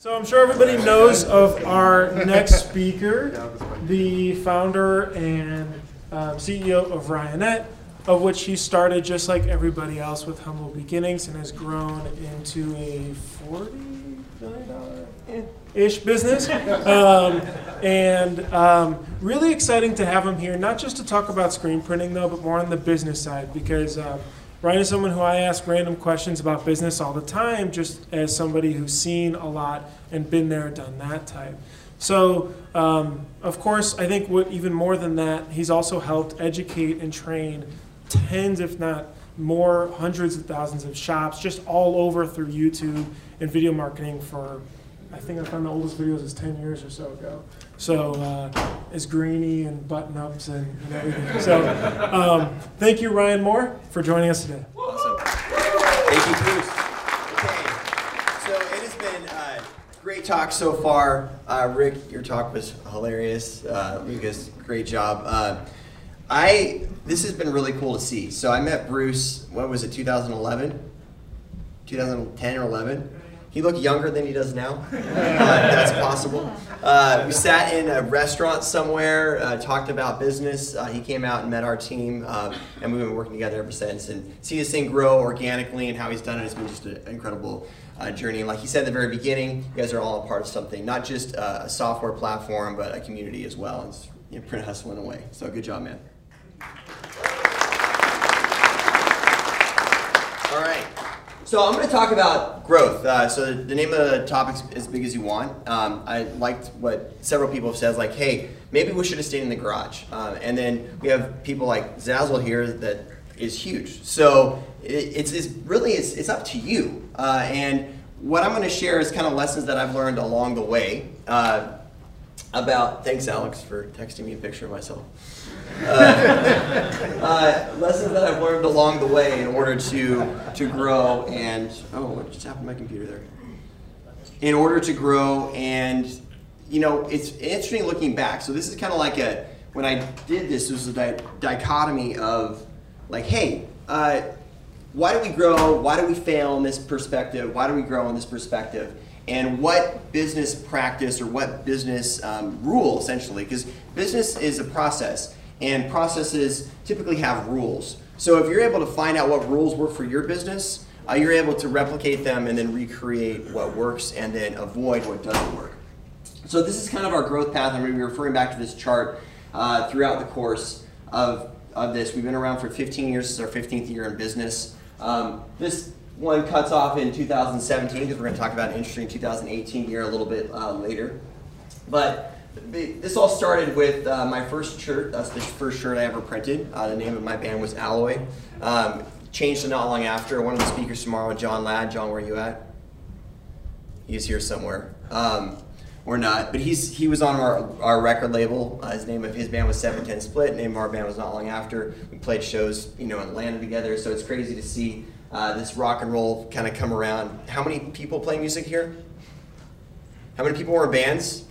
So I'm sure everybody knows of our next speaker, the founder and CEO of Ryonet, of which he started just like everybody else with humble beginnings and has grown into a $40 million-ish business. Really exciting to have him here, not just to talk about screen printing though, but more on the business side, because Ryan is someone who I ask random questions about business all the time, just as somebody who's seen a lot and been there, done that type. So, of course, I think what even more than that, he's also helped educate and train tens, if not more, hundreds of thousands of shops just all over through YouTube and video marketing for, I think I found the oldest videos is 10 years or so ago. So it's greeny and button-ups and everything. So thank you, Ryan Moore, for joining us today. Awesome. Thank you, Bruce. Okay. So it has been a great talk so far. Rick, your talk was hilarious. Lucas, great job. This has been really cool to see. So I met Bruce, what was it, 2011? 2010 or 11? He looked younger than he does now. That's possible. We sat in a restaurant somewhere, talked about business. He came out and met our team, and we've been working together ever since. And see this thing grow organically and how he's done it has been just an incredible journey. And like he said at the very beginning, you guys are all a part of something, not just a software platform, but a community as well. And it's, you know, Print Hustling away. So good job, man. All right. So I'm going to talk about growth. So the name of the topic's As Big As You Want. I liked what several people have said, like, hey, maybe we should have stayed in the garage. And then we have people like Zazzle here that is huge. So it's really up to you. And what I'm going to share is kind of lessons that I've learned along the way about, thanks Alex for texting me a picture of myself. Lessons that I've learned along the way in order to grow and, oh, what just happened to my computer there? In order to grow and, you know, it's interesting looking back. So this is kind of like when I did this, was a dichotomy of like, hey, why do we grow? Why do we fail in this perspective? Why do we grow in this perspective? And what business practice or what business rule, essentially, because business is a process. And processes typically have rules. So if you're able to find out what rules work for your business, you're able to replicate them and then recreate what works and then avoid what doesn't work. So this is kind of our growth path. I'm going to be referring back to this chart throughout the course of this. We've been around for 15 years. This is our 15th year in business. This one cuts off in 2017 because we're going to talk about an interesting 2018 year a little bit later. But this all started with my first shirt. That's the first shirt I ever printed. The name of my band was Alloy. Changed to not long after. One of the speakers tomorrow, John Ladd. John, where are you at? He's here somewhere. Or not. But he was on our record label. His name of his band was 710 Split. The name of our band was Not Long After. We played shows, you know, in Atlanta together. So it's crazy to see this rock and roll kind of come around. How many people play music here? How many people were in bands?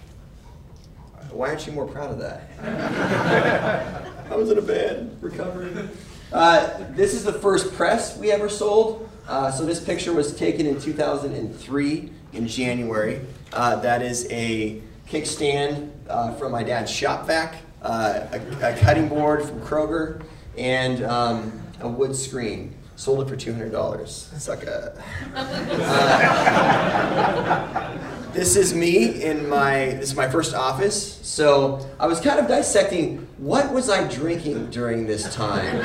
Why aren't you more proud of that? I was in a band, recovering. This is the first press we ever sold. So this picture was taken in 2003 in January. That is a kickstand from my dad's shop vac, a cutting board from Kroger, and a wood screen. Sold it for $200. Sucka. This is me in this is my first office. So I was kind of dissecting, what was I drinking during this time?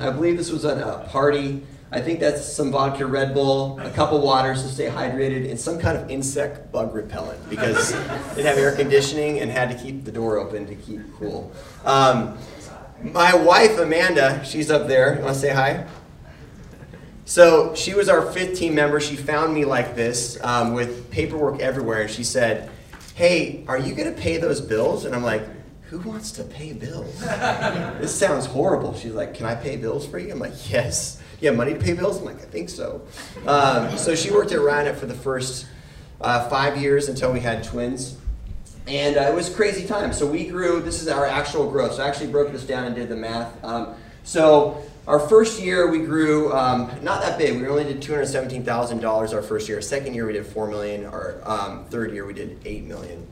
I believe this was at a party. I think that's some vodka Red Bull, a cup of water to stay hydrated, and some kind of insect bug repellent because it had air conditioning and had to keep the door open to keep cool. My wife, Amanda, she's up there. You want to say hi? So she was our fifth team member. She found me like this with paperwork everywhere. And she said, hey, are you going to pay those bills? And I'm like, who wants to pay bills? This sounds horrible. She's like, can I pay bills for you? I'm like, yes. You have money to pay bills? I'm like, I think so. So she worked at Ryonet for the first 5 years until we had twins. And it was crazy time. So we grew. This is our actual growth. So I actually broke this down and did the math. So Our first year we grew not that big. We only did $217,000 our first year. Second year we did $4 million. Our third year we did $8 million.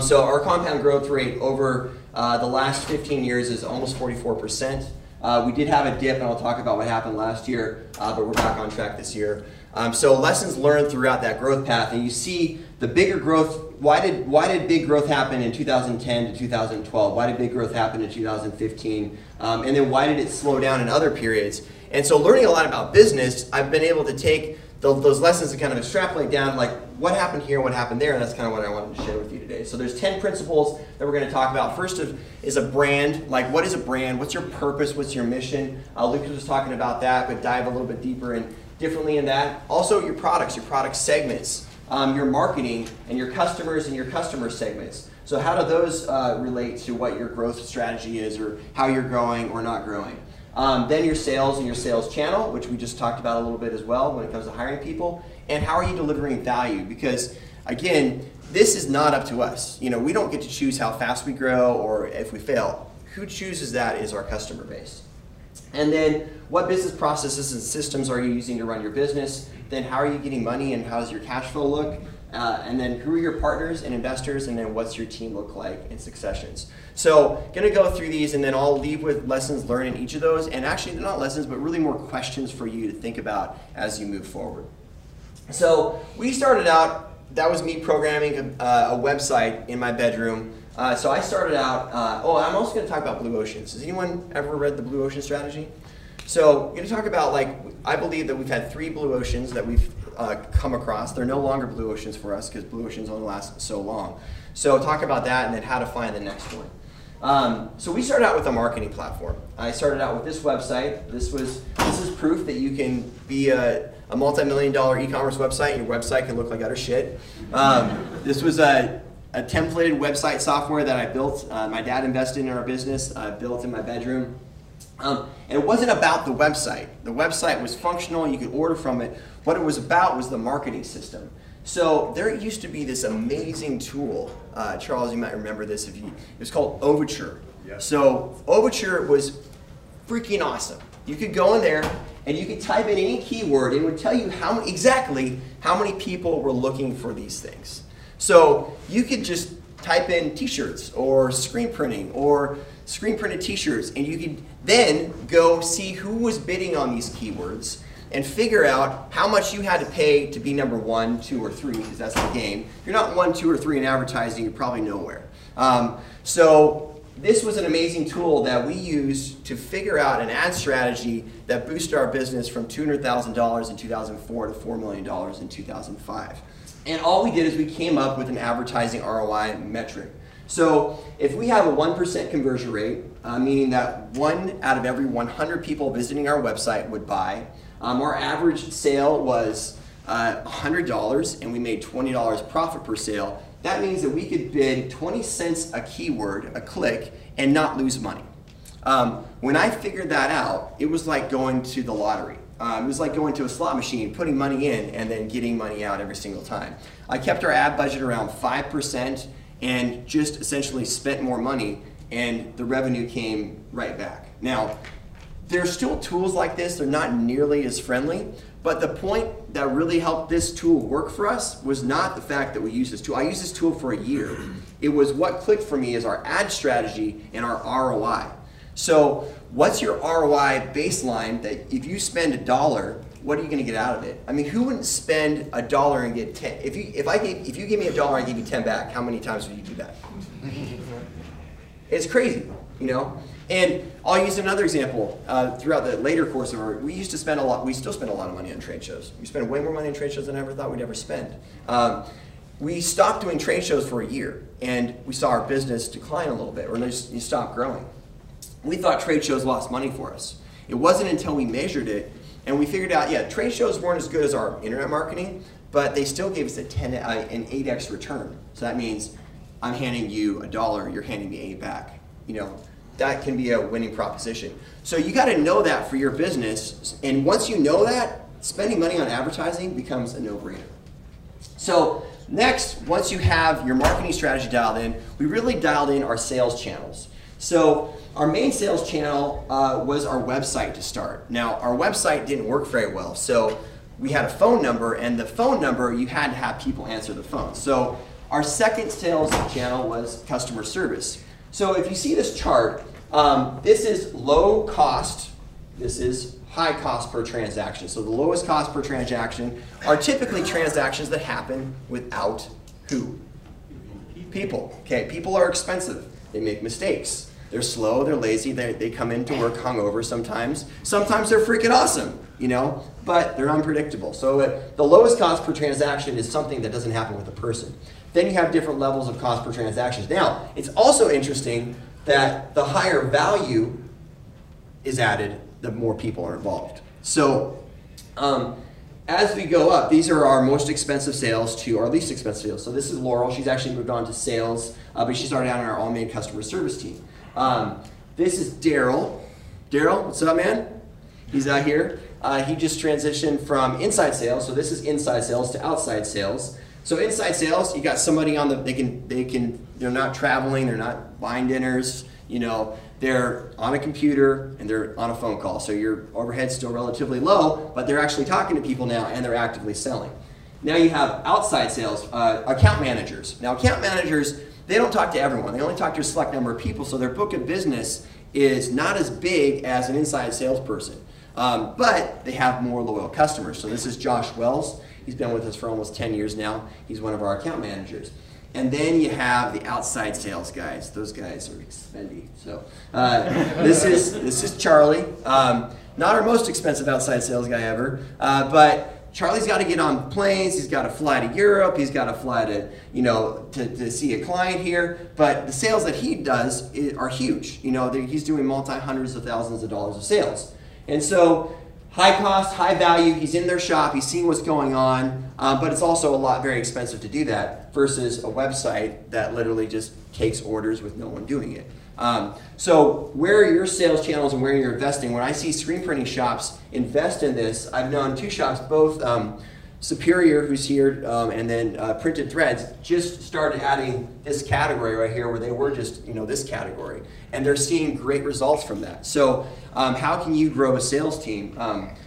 So our compound growth rate over the last 15 years is almost 44%. We did have a dip, and I'll talk about what happened last year, but we're back on track this year. So lessons learned throughout that growth path, and you see the bigger growth. Why did big growth happen in 2010 to 2012? Why did big growth happen in 2015? And then why did it slow down in other periods? And so learning a lot about business, I've been able to take those lessons and kind of extrapolate down like what happened here, what happened there, and that's kind of what I wanted to share with you today. So there's 10 principles that we're going to talk about. First is a brand. Like, what is a brand? What's your purpose? What's your mission? Lucas was talking about that, but dive a little bit deeper and differently in that. Also, your product segments, your marketing, and your customers and your customer segments. So how do those relate to what your growth strategy is or how you're growing or not growing? Then your sales and your sales channel, which we just talked about a little bit as well when it comes to hiring people. And how are you delivering value? Because again, this is not up to us. You know, we don't get to choose how fast we grow or if we fail. Who chooses that is our customer base. And then what business processes and systems are you using to run your business? Then how are you getting money and how does your cash flow look? And then who are your partners and investors, and then what's your team look like in successions? So gonna go through these, and then I'll leave with lessons learned in each of those, and actually they're not lessons, but really more questions for you to think about as you move forward. So we started out, that was me programming a website in my bedroom. So I started out, I'm also gonna talk about Blue Oceans. Has anyone ever read the Blue Ocean Strategy? So we're gonna talk about, like, I believe that we've had three blue oceans that we've come across. They're no longer blue oceans for us because blue oceans only last so long. So talk about that and then how to find the next one. So we started out with a marketing platform. I started out with this website. This is proof that you can be a multi-million-dollar e-commerce website and your website can look like utter shit. This was a templated website software that I built. My dad invested in our business. I built in my bedroom. And it wasn't about the website. The website was functional, you could order from it. What it was about was the marketing system. So there used to be this amazing tool, Charles, you might remember this, it was called Overture. Yes. So Overture was freaking awesome. You could go in there and you could type in any keyword and it would tell you exactly how many people were looking for these things. So you could just type in t-shirts or screen printing or screen printed t-shirts, and you could then go see who was bidding on these keywords and figure out how much you had to pay to be number 1, 2, or 3, because that's the game. If you're not 1, 2, or 3 in advertising, you're probably nowhere. So this was an amazing tool that we used to figure out an ad strategy that boosted our business from $200,000 in 2004 to $4 million in 2005. And all we did is we came up with an advertising ROI metric. So if we have a 1% conversion rate, meaning that 1 out of every 100 people visiting our website would buy, our average sale was $100 and we made $20 profit per sale, that means that we could bid 20 cents a keyword, a click, and not lose money. When I figured that out, it was like going to the lottery. It was like going to a slot machine, putting money in, and then getting money out every single time. I kept our ad budget around 5%. And just essentially spent more money, and the revenue came right back. Now, there's still tools like this. They're not nearly as friendly, but the point that really helped this tool work for us was not the fact that we used this tool. I used this tool for a year. It was what clicked for me is our ad strategy and our ROI. So what's your ROI baseline that if you spend $1, what are you going to get out of it? I mean, who wouldn't spend $1 and get 10? If you give me $1, I give you 10 back. How many times would you do that? It's crazy, you know. And I'll use another example. Throughout the later course of our, we used to spend a lot. We still spend a lot of money on trade shows. We spend way more money on trade shows than I ever thought we'd ever spend. We stopped doing trade shows for a year, and we saw our business decline a little bit, or you stopped growing. We thought trade shows lost money for us. It wasn't until we measured it. And we figured out, yeah, trade shows weren't as good as our internet marketing, but they still gave us an 8x return. So that means I'm handing you $1, you're handing me 8 back. You know, that can be a winning proposition. So you got to know that for your business. And once you know that, spending money on advertising becomes a no-brainer. So next, once you have your marketing strategy dialed in, we really dialed in our sales channels. So our main sales channel was our website to start. Now, our website didn't work very well, so we had a phone number, and the phone number, you had to have people answer the phone. So our second sales channel was customer service. So if you see this chart, this is low cost, this is high cost per transaction. So the lowest cost per transaction are typically transactions that happen without who? People. Okay, people are expensive. They make mistakes. They're slow, they're lazy, they come into work hungover sometimes. Sometimes they're freaking awesome, you know, but they're unpredictable. So the lowest cost per transaction is something that doesn't happen with a person. Then you have different levels of cost per transactions. Now, it's also interesting that the higher value is added, the more people are involved. So as we go up, these are our most expensive sales to our least expensive sales. So this is Laurel. She's actually moved on to sales, but she started out in our Allmade customer service team. This is Darryl. Darryl, what's up, man? He's out here. He just transitioned from inside sales, so this is inside sales, to outside sales. So inside sales, you got somebody on the, they're not traveling, they're not buying dinners, you know, they're on a computer and they're on a phone call. So your overhead's still relatively low, but they're actually talking to people now and they're actively selling. Now you have outside sales, account managers. Now account managers, they don't talk to everyone. They only talk to a select number of people, so their book of business is not as big as an inside salesperson, but they have more loyal customers. So this is Josh Wells. He's been with us for almost 10 years now. He's one of our account managers. And then you have the outside sales guys. Those guys are expensive. So this is Charlie. Not our most expensive outside sales guy ever, but Charlie's got to get on planes, he's got to fly to Europe, he's got to fly to, you know, to see a client here, but the sales that he does are huge. You know, he's doing multi-hundreds of thousands of dollars of sales. And so high cost, high value, he's in their shop, he's seeing what's going on, but it's also a lot very expensive to do that versus a website that literally just takes orders with no one doing it. So where are your sales channels and where you're investing? When I see screen printing shops invest in this, I've known two shops, both Superior, who's here, and then Printed Threads, just started adding this category right here where they were just, you know, this category. And they're seeing great results from that. So how can you grow a sales team?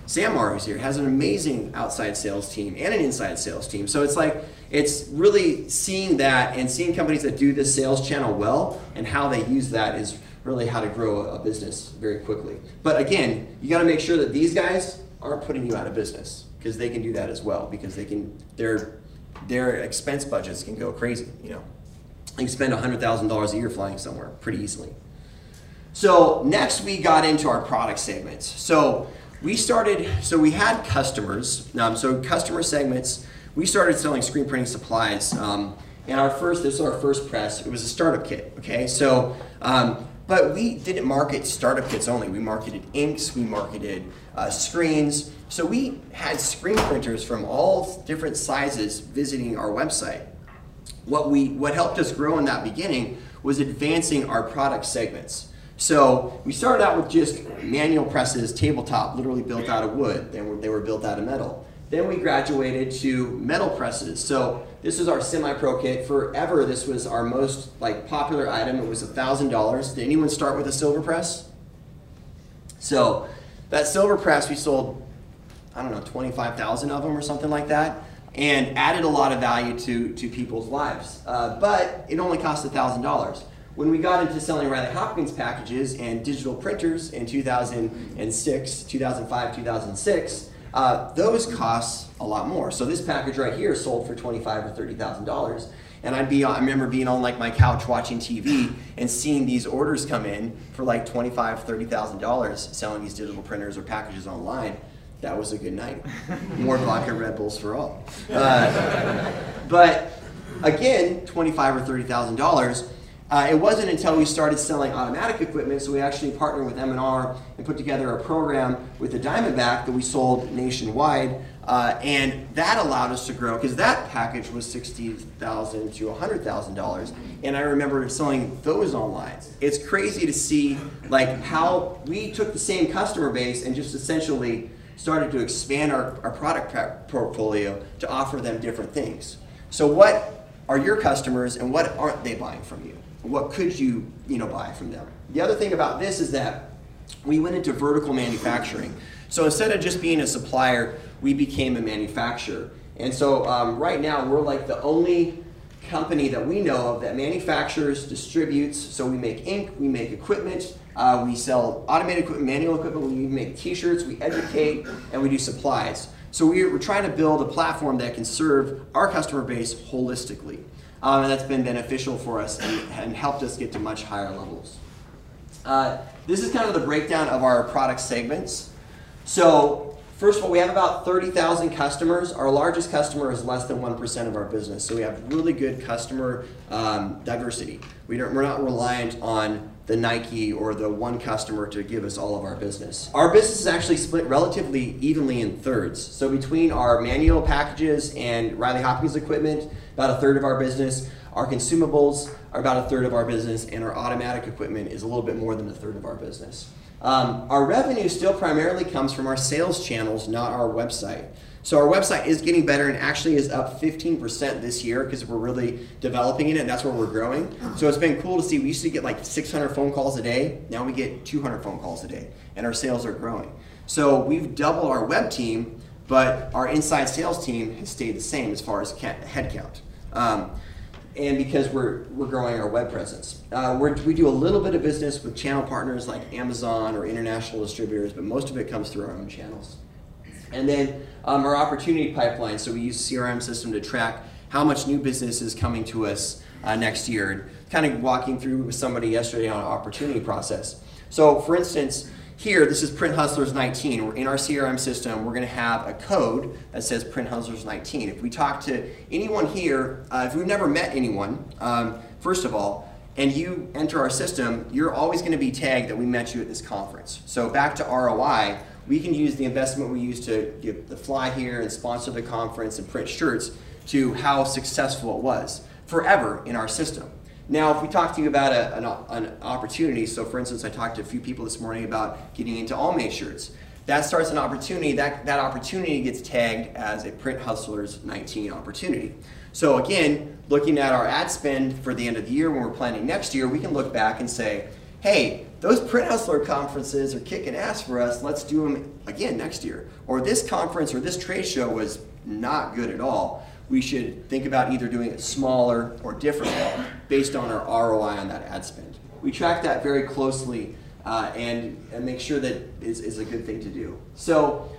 Samar, who's here, has an amazing outside sales team and an inside sales team. So it's like, it's really seeing that and seeing companies that do this sales channel well and how they use that is really how to grow a business very quickly. But again, you gotta make sure that these guys aren't putting you out of business, because they can do that as well, because they can, their expense budgets can go crazy, you know. You can spend $100,000 a year flying somewhere pretty easily. So next we got into our product segments. So we started, so we had customers, so customer segments, we started selling screen printing supplies, and this was our first press, it was a startup kit, okay? So, but we didn't market startup kits only. We marketed inks, we marketed screens. So we had screen printers from all different sizes visiting our website. What helped us grow in that beginning was advancing our product segments. So we started out with just manual presses, tabletop, literally built out of wood. They were built out of metal. Then we graduated to metal presses. So this is our semi-pro kit. Forever, this was our most popular item. It was $1,000. Did anyone start with a silver press? So that silver press, we sold, I don't know, 25,000 of them or something like that, and added a lot of value to people's lives. But it only cost $1,000. When we got into selling Riley Hopkins packages and digital printers in 2005, 2006, those cost a lot more. So this package right here sold for $25,000 or $30,000. And I remember being on my couch watching TV and seeing these orders come in for $25,000, $30,000 selling these digital printers or packages online. That was a good night. More vodka, Red Bulls for all. But again, $25,000 or $30,000. It wasn't until we started selling automatic equipment, so we actually partnered with M&R and put together a program with the Diamondback that we sold nationwide, and that allowed us to grow, because that package was $60,000 to $100,000, and I remember selling those online. It's crazy to see how we took the same customer base and just essentially started to expand our product portfolio to offer them different things. So what are your customers and what aren't they buying from you? what could you, buy from them? The other thing about this is that we went into vertical manufacturing. So instead of just being a supplier, we became a manufacturer. And so right now we're like the only company that we know of that manufactures, distributes. So we make ink, we make equipment, we sell automated equipment, manual equipment, we make t-shirts, we educate, and we do supplies. So we're trying to build a platform that can serve our customer base holistically. And that's been beneficial for us and helped us get to much higher levels. This is kind of the breakdown of our product segments. So first of all, we have about 30,000 customers. Our largest customer is less than 1% of our business. So we have really good customer diversity. We're not reliant on the Nike or the one customer to give us all of our business. Our business is actually split relatively evenly in thirds. So between our manual packages and Riley Hopkins equipment, about a third of our business. Our consumables are about a third of our business, and our automatic equipment is a little bit more than a third of our business. Our revenue still primarily comes from our sales channels, not our website. So our website is getting better and actually is up 15% this year because we're really developing it, and that's where we're growing. So it's been cool to see. We used to get like 600 phone calls a day. Now we get 200 phone calls a day, and our sales are growing. So we've doubled our web team, but our inside sales team has stayed the same as far as headcount. And because we're growing our web presence. We do a little bit of business with channel partners like Amazon or international distributors, but most of it comes through our own channels. And then our opportunity pipeline, so we use a CRM system to track how much new business is coming to us next year. And kind of walking through with somebody yesterday on an opportunity process. So for instance, here, this is Print Hustlers 19. We're in our CRM system. We're going to have a code that says Print Hustlers 19. If we talk to anyone here, if we've never met anyone, first of all, and you enter our system, you're always going to be tagged that we met you at this conference. So back to ROI, we can use the investment we used to give the fly here and sponsor the conference and print shirts to how successful it was forever in our system. Now, if we talk to you about an opportunity, so for instance, I talked to a few people this morning about getting into Allmade shirts. That starts an opportunity. That opportunity gets tagged as a Print Hustlers 19 opportunity. So again, looking at our ad spend for the end of the year when we're planning next year, we can look back and say, hey, those Print Hustler conferences are kicking ass for us. Let's do them again next year. Or this conference or this trade show was not good at all. We should think about either doing it smaller or different based on our ROI on that ad spend. We track that very closely and make sure that is a good thing to do. So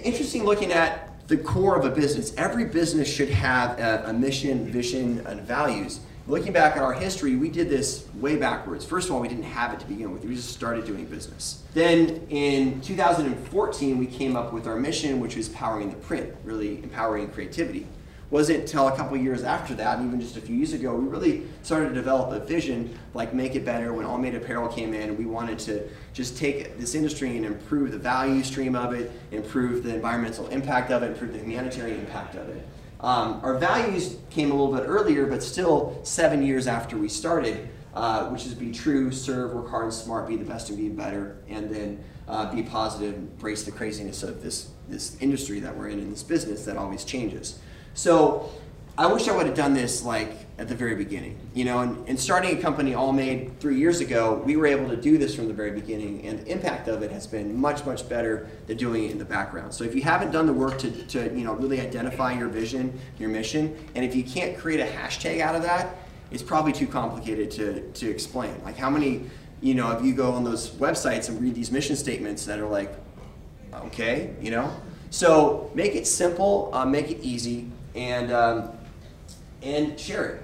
interesting looking at the core of a business. Every business should have a mission, vision, and values. Looking back at our history, we did this way backwards. First of all, we didn't have it to begin with. We just started doing business. Then in 2014, we came up with our mission, which was powering the print, really empowering creativity. Wasn't until a couple years after that, and even just a few years ago, we really started to develop a vision, like make it better. When Allmade Apparel came in, we wanted to just take this industry and improve the value stream of it, improve the environmental impact of it, improve the humanitarian impact of it. Our values came a little bit earlier, but still 7 years after we started, which is be true, serve, work hard and smart, be the best and be better, and then be positive, embrace the craziness of this industry that we're in and this business that always changes. So I wish I would have done this like at the very beginning, and starting a company Allmade 3 years ago, we were able to do this from the very beginning, and the impact of it has been much, much better than doing it in the background. So if you haven't done the work to really identify your vision, your mission, and if you can't create a hashtag out of that, it's probably too complicated to explain. Like how many, if you go on those websites and read these mission statements that are like, okay, So make it simple, make it easy, and share it.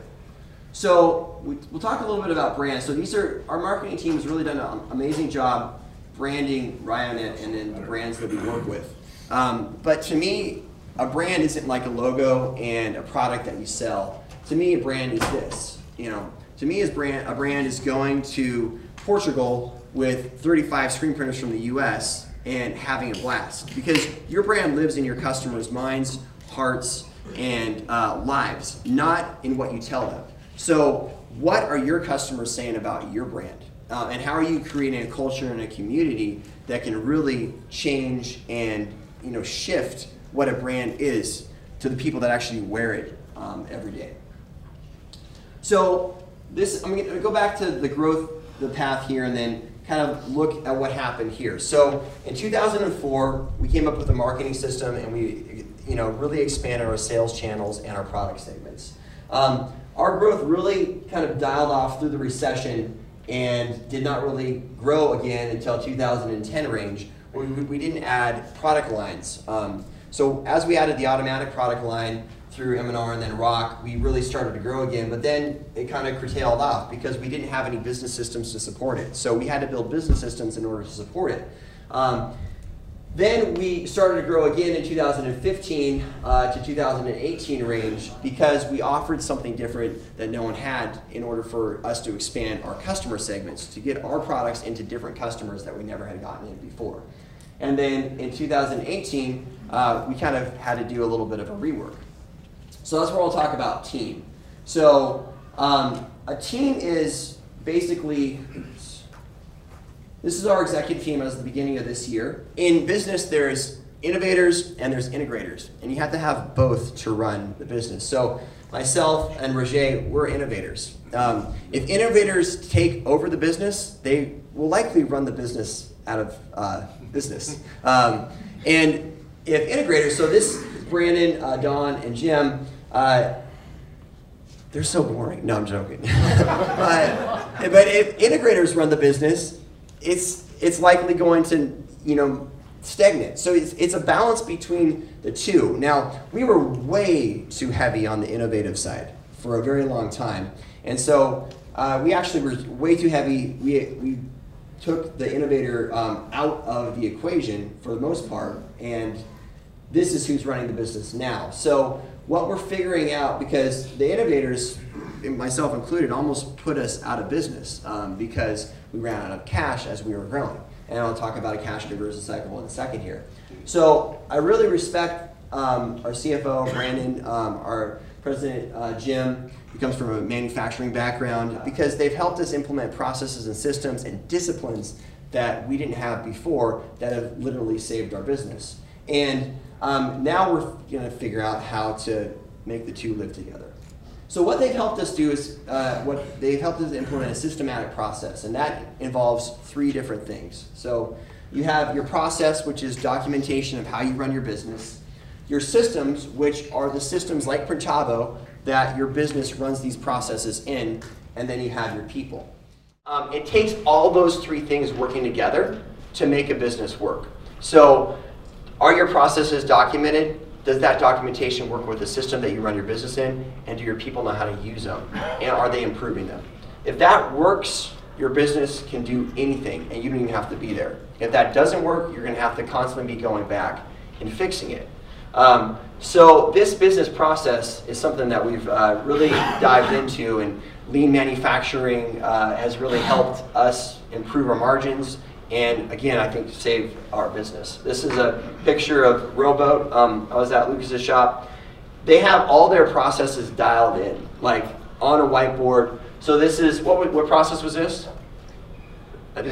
So we'll talk a little bit about brands. So these are, our marketing team has really done an amazing job branding Ryonet and then the brands that we work with. But to me, a brand isn't like a logo and a product that you sell. To me, a brand is this. To me, a brand is going to Portugal with 35 screen printers from the US and having a blast. Because your brand lives in your customers' minds, hearts, and lives, not in what you tell them. So what are your customers saying about your brand? And how are you creating a culture and a community that can really change and shift what a brand is to the people that actually wear it every day? So this, I'm going to go back to the growth, the path here, and then kind of look at what happened here. So in 2004, we came up with a marketing system, and we, really expanded our sales channels and our product segments. Our growth really kind of dialed off through the recession and did not really grow again until 2010 range. We didn't add product lines. So as we added the automatic product line through M&R and then Rock, we really started to grow again, but then it kind of curtailed off because we didn't have any business systems to support it. So we had to build business systems in order to support it. Then we started to grow again in 2015 to 2018 range because we offered something different that no one had in order for us to expand our customer segments, to get our products into different customers that we never had gotten in before. And then in 2018, we kind of had to do a little bit of a rework. So that's where I'll talk about team. So a team is basically, this is our executive team as the beginning of this year. In business, there's innovators and there's integrators, and you have to have both to run the business. So myself and Roger, we're innovators. If innovators take over the business, they will likely run the business out of business. And if integrators, so this is Brandon, Don, and Jim, they're so boring. No, I'm joking. But if integrators run the business, it's likely going to, stagnant. So it's a balance between the two. Now, we were way too heavy on the innovative side for a very long time. And so we actually were way too heavy. We took the innovator out of the equation for the most part, and this is who's running the business now. So what we're figuring out, because the innovators, myself included, almost put us out of business because we ran out of cash as we were growing. And I'll talk about a cash conversion cycle in a second here. So I really respect our CFO, Brandon, our president, Jim, who comes from a manufacturing background, because they've helped us implement processes and systems and disciplines that we didn't have before that have literally saved our business. And now we're going to figure out how to make the two live together. So what they've helped us do is they've helped us implement a systematic process, and that involves three different things. So you have your process, which is documentation of how you run your business, your systems, which are the systems like Printavo that your business runs these processes in, and then you have your people. It takes all those three things working together to make a business work. So are your processes documented? Does that documentation work with the system that you run your business in? And do your people know how to use them? And are they improving them? If that works, your business can do anything and you don't even have to be there. If that doesn't work, you're going to have to constantly be going back and fixing it. So this business process is something that we've really dived into, and lean manufacturing has really helped us improve our margins. And again, I think save our business. This is a picture of Rowboat. I was at Lucas's shop. They have all their processes dialed in, like on a whiteboard. So this is, what process was this? It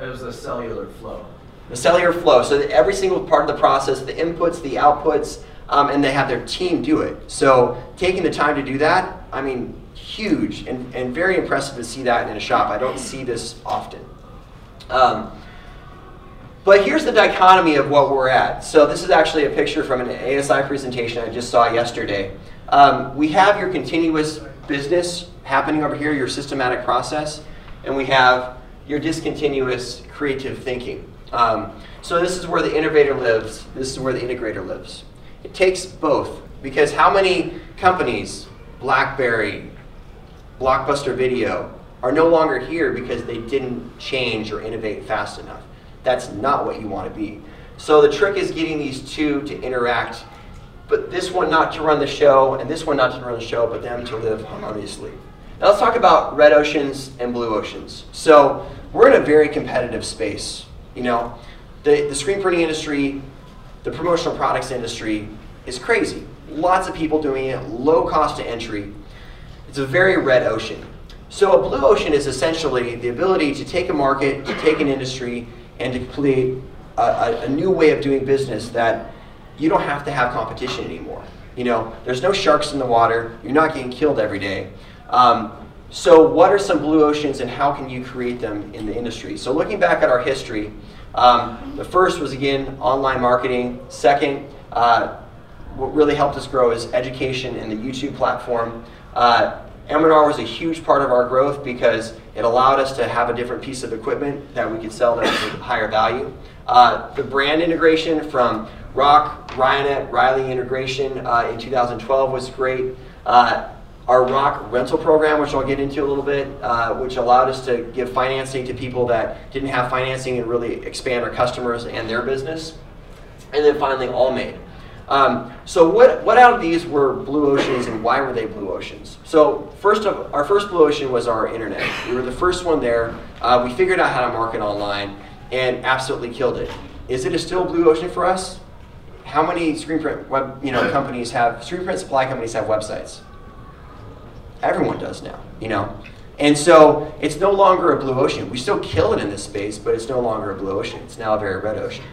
was a cellular flow. The cellular flow, so that every single part of the process, the inputs, the outputs, and they have their team do it. So taking the time to do that, I mean, huge and very impressive to see that in a shop. I don't see this often. But here's the dichotomy of what we're at. So this is actually a picture from an ASI presentation I just saw yesterday. We have your continuous business happening over here, your systematic process, and we have your discontinuous creative thinking. So this is where the innovator lives. This is where the integrator lives. It takes both, because how many companies, BlackBerry, Blockbuster Video, are no longer here because they didn't change or innovate fast enough? That's not what you want to be. So the trick is getting these two to interact, but this one not to run the show, and this one not to run the show, but them to live harmoniously. Now let's talk about red oceans and blue oceans. So we're in a very competitive space. The screen printing industry, the promotional products industry is crazy. Lots of people doing it, low cost to entry. It's a very red ocean. So a blue ocean is essentially the ability to take a market, to take an industry, and to create a new way of doing business that you don't have to have competition anymore. You know, there's no sharks in the water. You're not getting killed every day. So what are some blue oceans and how can you create them in the industry? So looking back at our history, the first was, again, online marketing. Second, what really helped us grow is education and the YouTube platform. M&R was a huge part of our growth because it allowed us to have a different piece of equipment that we could sell that was a higher value. The brand integration from Rock, Ryonet, Riley integration in 2012 was great. Our Rock rental program, which I'll get into a little bit, which allowed us to give financing to people that didn't have financing and really expand our customers and their business. And then finally, Allmade. So what out of these were blue oceans and why were they blue oceans? So our first blue ocean was our internet. We were the first one there. We figured out how to market online and absolutely killed it. Is it a still blue ocean for us? How many screen print supply companies have websites? Everyone does now, you know? And so it's no longer a blue ocean. We still kill it in this space, but it's no longer a blue ocean. It's now a very red ocean.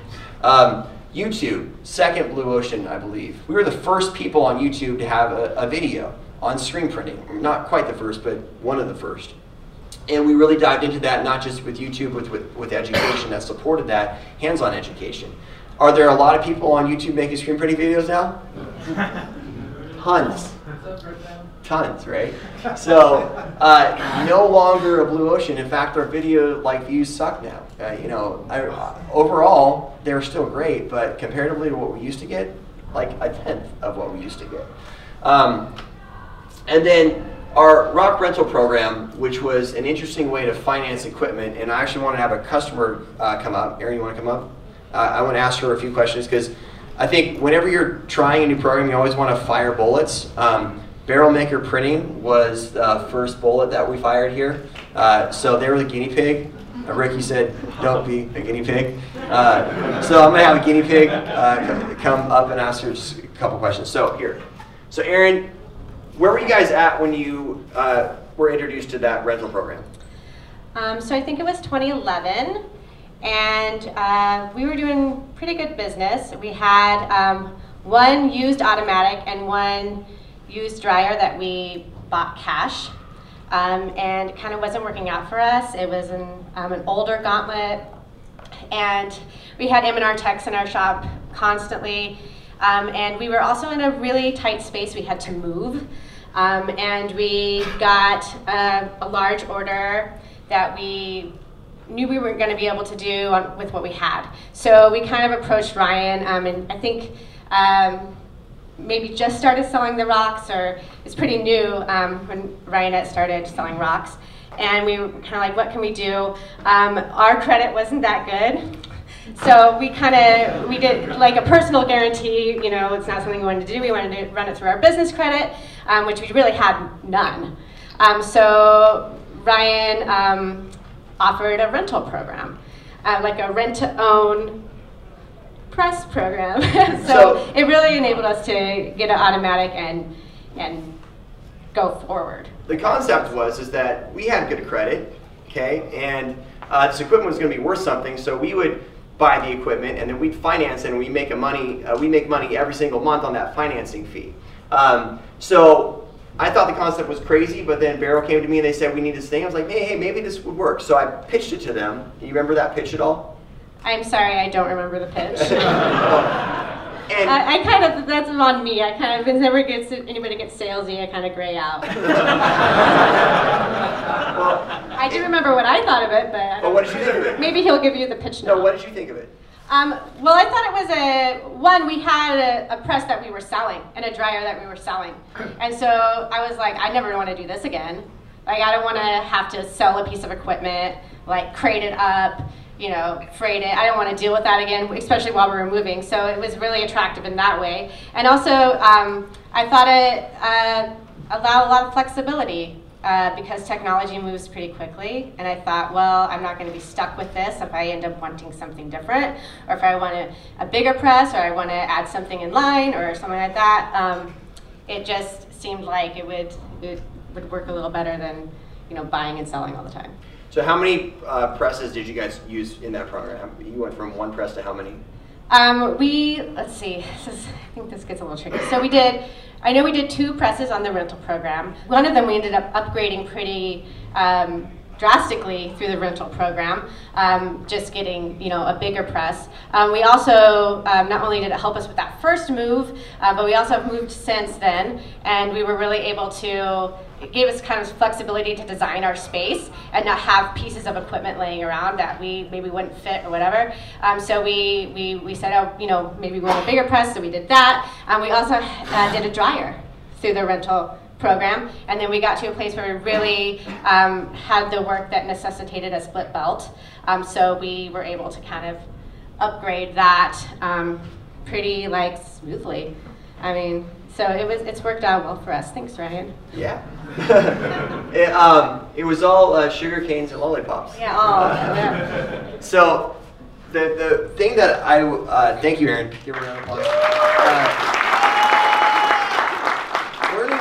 YouTube, second blue ocean, I believe. We were the first people on YouTube to have a video on screen printing. Not quite the first, but one of the first. And we really dived into that, not just with YouTube, with education that supported that, hands-on education. Are there a lot of people on YouTube making screen printing videos now? Tons. Tons, right? So no longer a blue ocean. In fact, our video like views suck now. Overall, they're still great, but comparatively to what we used to get, like a tenth of what we used to get. And then our Rock rental program, which was an interesting way to finance equipment, and I actually want to have a customer come up. Aaron, you want to come up? I want to ask her a few questions because I think whenever you're trying a new program, you always want to fire bullets. Barrelmaker printing was the first bullet that we fired here. So they were the guinea pig. Ricky said, don't be a guinea pig. So I'm going to have a guinea pig come up and ask her just a couple questions. So here. So Aaron, where were you guys at when you were introduced to that rental program? So I think it was 2011. And we were doing pretty good business. We had one used automatic and one used dryer that we bought cash. And it kind of wasn't working out for us. It was an older gauntlet. And we had M&R techs in our shop constantly. And we were also in a really tight space. We had to move. And we got a large order that we knew we weren't going to be able to do with what we had. So we kind of approached Ryan, and I think maybe just started selling the rocks, or it's pretty new when Ryanette started selling rocks. And we were kind of like, what can we do? Our credit wasn't that good. So we did like a personal guarantee, you know, it's not something we wanted to do. We wanted to run it through our business credit, which we really had none. So Ryan, offered a rental program, like a rent-to-own press program. So it really enabled us to get an automatic and go forward. The concept was that we had good credit, okay, and this equipment was going to be worth something, so we would buy the equipment and then we'd finance it, and we make money every single month on that financing fee. So I thought the concept was crazy, but then Barrel came to me and they said, we need this thing. I was like, hey, maybe this would work. So I pitched it to them. Do you remember that pitch at all? I'm sorry, I don't remember the pitch. And I kind of, that's on me. I kind of, anybody gets salesy, I kind of gray out. I do remember what I thought of it, but what did you think of it? Maybe he'll give you the pitch now. No, what did you think of it? Well, I thought it was we had a press that we were selling and a dryer that we were selling. And so I was like, I never want to do this again. Like, I don't want to have to sell a piece of equipment, like crate it up, you know, freight it. I don't want to deal with that again, especially while we were moving. So it was really attractive in that way. And also, I thought it allowed a lot of flexibility because technology moves pretty quickly, and I thought, well, I'm not going to be stuck with this if I end up wanting something different, or if I want a bigger press, or I want to add something in line, or something like that. It just seemed like it would work a little better than, you know, buying and selling all the time. So how many presses did you guys use in that program? You went from one press to how many? Let's see, I think this gets a little tricky. So I know we did two presses on the rental program. One of them we ended up upgrading pretty drastically through the rental program, just getting, you know, a bigger press. We also, not only did it help us with that first move, but we also have moved since then, and we were really able to, it gave us kind of flexibility to design our space and not have pieces of equipment laying around that we maybe wouldn't fit or whatever. So we set out, you know, maybe we want a bigger press, so we did that. We also did a dryer through the rental program, and then we got to a place where we really had the work that necessitated a split belt. So we were able to kind of upgrade that pretty like smoothly. I mean, so it's worked out well for us. Thanks, Ryan. Yeah. It was all sugar canes and lollipops. Yeah. Yeah. So the thing that I thank you, Aaron. Give her a round of applause.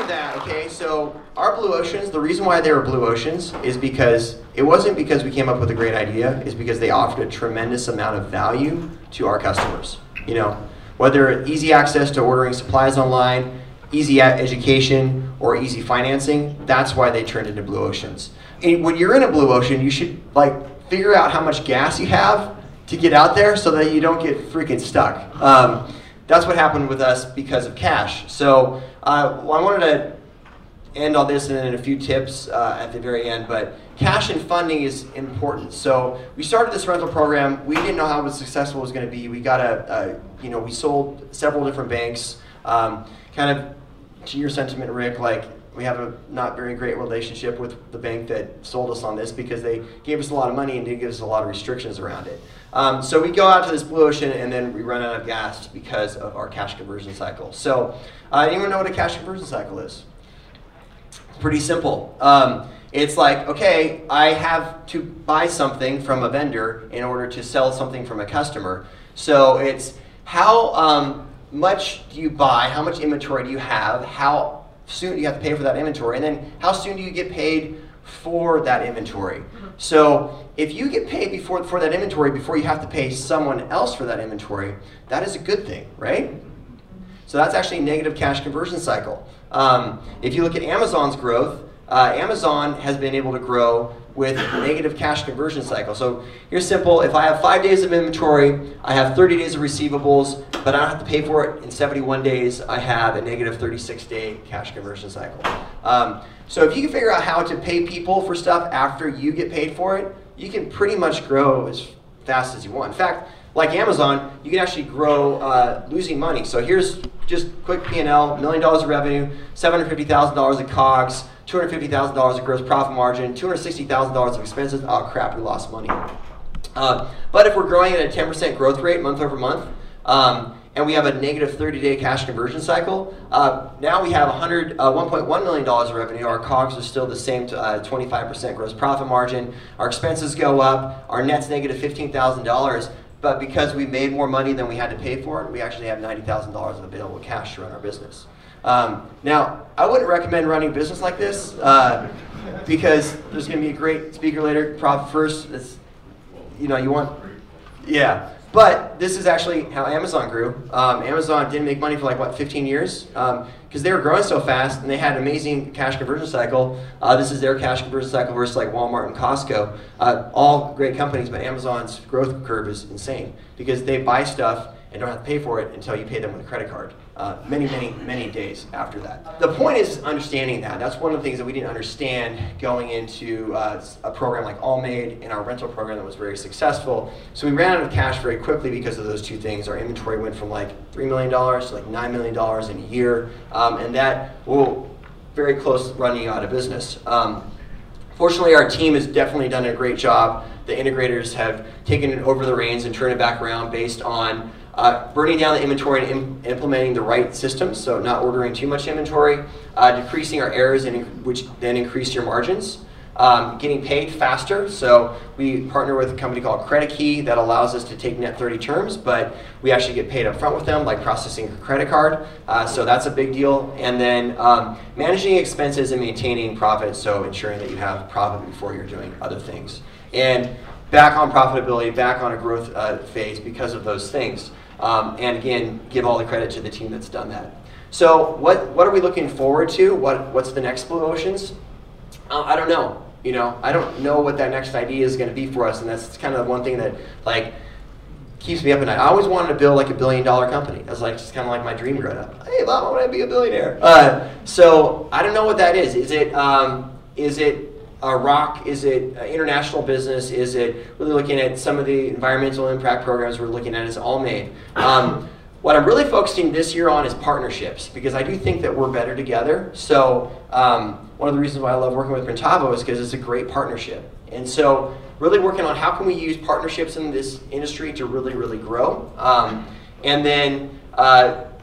That, okay, so our Blue Oceans, the reason why they were Blue Oceans is because it wasn't because we came up with a great idea, it's because they offered a tremendous amount of value to our customers. You know, whether easy access to ordering supplies online, easy education, or easy financing, that's why they turned into Blue Oceans. And when you're in a Blue Ocean, you should like figure out how much gas you have to get out there so that you don't get freaking stuck. That's what happened with us because of cash. So I wanted to end all this and then a few tips at the very end, but cash and funding is important. So we started this rental program. We didn't know how successful it was going to be. We got you know, we sold several different banks. Kind of to your sentiment, Rick, like we have a not very great relationship with the bank that sold us on this because they gave us a lot of money and didn't give us a lot of restrictions around it. So we go out to this Blue Ocean and then we run out of gas because of our cash conversion cycle. So anyone know what a cash conversion cycle is? It's pretty simple. It's like, okay, I have to buy something from a vendor in order to sell something from a customer. So it's how much do you buy, how much inventory do you have, how soon do you have to pay for that inventory, and then how soon do you get paid for that inventory. So if you get paid for that inventory before you have to pay someone else for that inventory, that is a good thing, right? So that's actually a negative cash conversion cycle. If you look at Amazon's growth, Amazon has been able to grow with a negative cash conversion cycle. So here's simple, if I have 5 days of inventory, I have 30 days of receivables, but I don't have to pay for it in 71 days, I have a negative 36-day cash conversion cycle. So if you can figure out how to pay people for stuff after you get paid for it, you can pretty much grow as fast as you want. In fact, like Amazon, you can actually grow losing money. So here's just quick P&L, $1 million of revenue, $750,000 of COGS, $250,000 of gross profit margin, $260,000 of expenses. Oh crap, we lost money. But if we're growing at a 10% growth rate month over month, and we have a negative 30-day cash conversion cycle, now we have $1.1 million of revenue. Our COGS are still the same, 25% gross profit margin. Our expenses go up. Our net's negative $15,000. But because we made more money than we had to pay for it, we actually have $90,000 of available cash to run our business. Now, I wouldn't recommend running a business like this because there's going to be a great speaker later. Profit first, it's, you know, you want, yeah. But this is actually how Amazon grew. Amazon didn't make money for like, what, 15 years? Because they were growing so fast and they had an amazing cash conversion cycle. This is their cash conversion cycle versus like Walmart and Costco. All great companies, but Amazon's growth curve is insane because they buy stuff and don't have to pay for it until you pay them with a credit card. Many, many, many days after that. The point is understanding that. That's one of the things that we didn't understand going into a program like Allmade and our rental program that was very successful. So we ran out of cash very quickly because of those two things. Our inventory went from like $3 million to like $9 million in a year, and that will very close running out of business. Fortunately, our team has definitely done a great job. The integrators have taken it over the reins and turned it back around based on burning down the inventory and implementing the right systems, so not ordering too much inventory, decreasing our errors, which then increase your margins, getting paid faster. So we partner with a company called Credit Key that allows us to take net 30 terms, but we actually get paid up front with them, like processing a credit card. So that's a big deal. And then managing expenses and maintaining profit, so ensuring that you have profit before you're doing other things. And back on profitability, back on a growth phase because of those things. And again, give all the credit to the team that's done that. So what are we looking forward to? What's the next Blue Oceans? I don't know. You know, I don't know what that next idea is going to be for us, and that's kind of one thing that like keeps me up at night. I always wanted to build like a $1 billion company. That's like just kind of like my dream growing up. Hey, Bob, I want to be a billionaire. So I don't know what that is. Is it a rock? Is it international business? Is it really looking at some of the environmental impact programs we're looking at? Is Allmade. What I'm really focusing this year on is partnerships, because I do think that we're better together. So one of the reasons why I love working with Printavo is because it's a great partnership. And so really working on how can we use partnerships in this industry to really, really grow. And then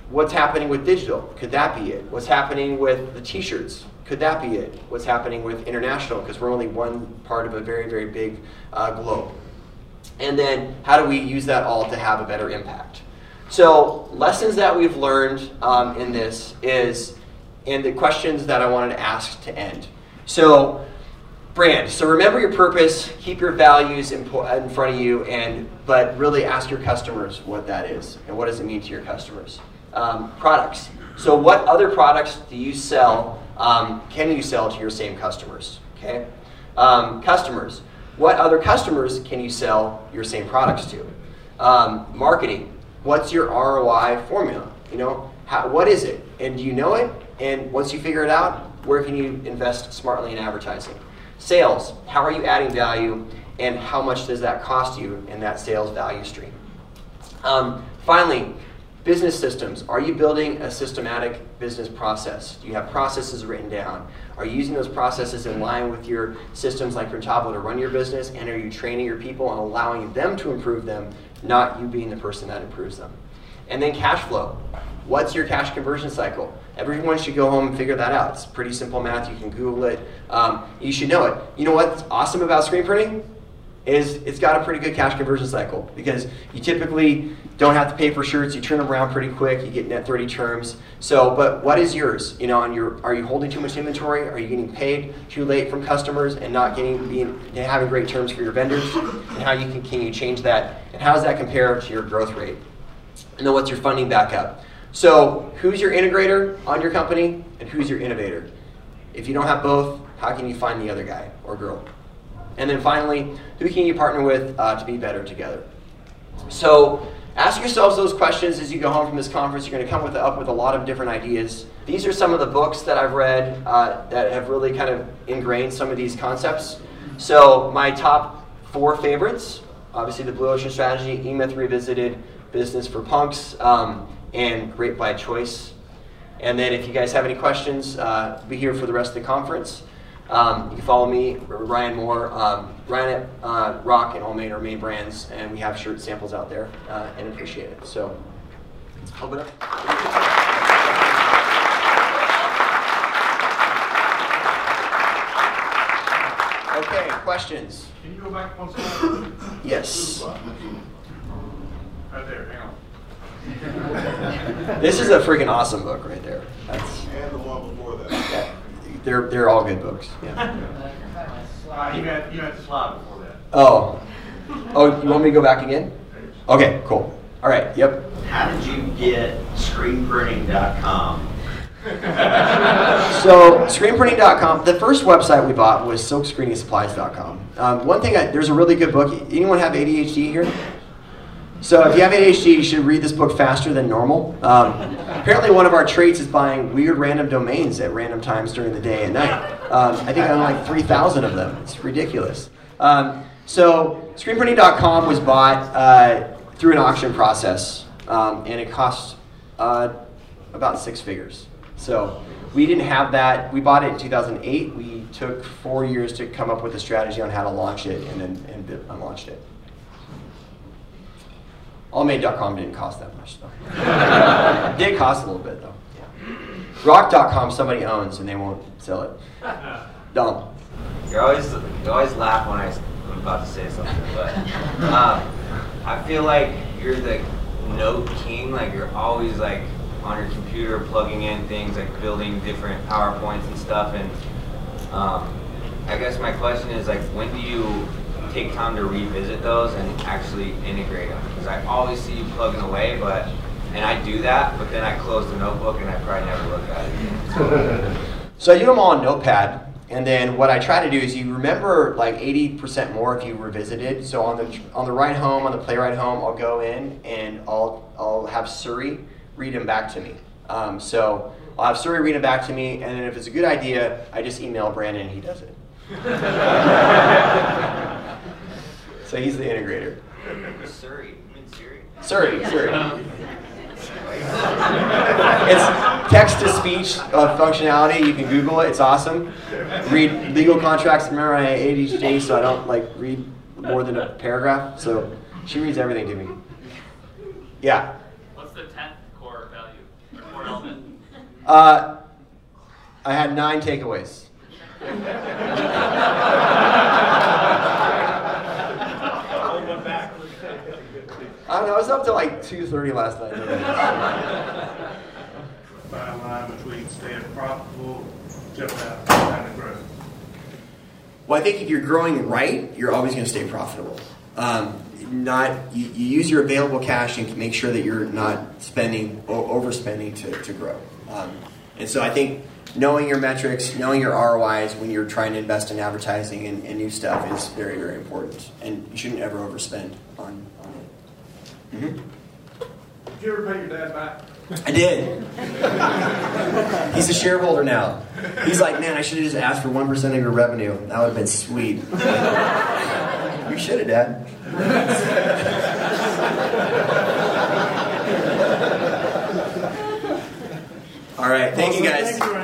what's happening with digital? Could that be it? What's happening with the t-shirts? Could that be it? What's happening with international? Because we're only one part of a very, very big globe. And then how do we use that all to have a better impact? So lessons that we've learned in this is, and the questions that I wanted to ask to end. So brand, so remember your purpose, keep your values in front of you, but really ask your customers what that is and what does it mean to your customers. Products, so what other products do you sell, can you sell to your same customers, okay? Customers, what other customers can you sell your same products to? Marketing. What's your ROI formula? You know, what is it? And do you know it? And once you figure it out, where can you invest smartly in advertising? Sales, how are you adding value? And how much does that cost you in that sales value stream? Finally, business systems. Are you building a systematic business process? Do you have processes written down? Are you using those processes in line with your systems like Printavo to run your business? And are you training your people and allowing them to improve them, not you being the person that improves them? And then cash flow. What's your cash conversion cycle? Everyone should go home and figure that out. It's pretty simple math. You can Google it. You should know it. You know what's awesome about screen printing? Is it's got a pretty good cash conversion cycle, because you typically don't have to pay for shirts. You turn them around pretty quick. You get net 30 terms. So, but what is yours? You know, and are you holding too much inventory? Are you getting paid too late from customers and not having great terms for your vendors? And how you can you change that? And how does that compare to your growth rate? And then what's your funding backup? So who's your integrator on your company and who's your innovator? If you don't have both, how can you find the other guy or girl? And then finally, who can you partner with to be better together? So ask yourselves those questions as you go home from this conference. You're going to come up with a lot of different ideas. These are some of the books that I've read that have really kind of ingrained some of these concepts. So my top 4 favorites, obviously The Blue Ocean Strategy, E-Myth Revisited, Business for Punks, and Great by Choice. And then if you guys have any questions, I'll be here for the rest of the conference. You can follow me, Ryan Moore, Ryonet, Rock, and Allmade are main brands, and we have shirt samples out there, and appreciate it. So, open up. Okay, questions? Can you go back one slide? Yes. Right there, hang on. This is a freaking awesome book right there. And the one before that. Yeah. They're all good books. Yeah. You had the slide before that. Oh, you want me to go back again? Okay, cool. All right. Yep. How did you get screenprinting.com? So screenprinting.com. The first website we bought was silkscreeningsupplies.com. One thing, there's a really good book. Anyone have ADHD here? So if you have ADHD, you should read this book faster than normal. Apparently one of our traits is buying weird random domains at random times during the day and night. I think I own like 3,000 of them. It's ridiculous. So screenprinting.com was bought through an auction process, and it cost about 6 figures. So we didn't have that. We bought it in 2008. We took 4 years to come up with a strategy on how to launch it, and then launched it. Allmade.com didn't cost that much, though. It did cost a little bit, though. Yeah. Rock.com somebody owns and they won't sell it. Dumb. You always laugh when I'm about to say something, but I feel like you're the note king. Like you're always like on your computer plugging in things, like building different PowerPoints and stuff. And I guess my question is, like, when do you take time to revisit those and actually integrate them, because I always see you plugging away, but, and I do that, but then I close the notebook and I probably never look at it again. So I do them all on Notepad, and then what I try to do is you remember like 80% more if you revisited. So on the ride home, on the play ride home, I'll go in and I'll have Suri read them back to me. So I'll have Suri read them back to me, and then if it's a good idea, I just email Brandon and he does it. So he's the integrator. Suri, I mean Suri. Suri. It's text-to-speech functionality. You can Google it. It's awesome. Read legal contracts. Remember, I have ADHD, so I don't like read more than a paragraph. So she reads everything to me. Yeah. What's the 10th core value or core element? I had 9 takeaways. I don't know, I was up till like 2:30 last night. Bottom line between staying profitable, just out of growth. Well, I think if you're growing right, you're always going to stay profitable. You use your available cash and make sure that you're not spending or overspending to grow. And so I think knowing your metrics, knowing your ROIs when you're trying to invest in advertising and new stuff is very, very important. And you shouldn't ever overspend on it. Mm-hmm. Did you ever pay your dad back? I did. He's a shareholder now. He's like, man, I should have just asked for 1% of your revenue. That would have been sweet. You should have, Dad. All right. Thank you, guys.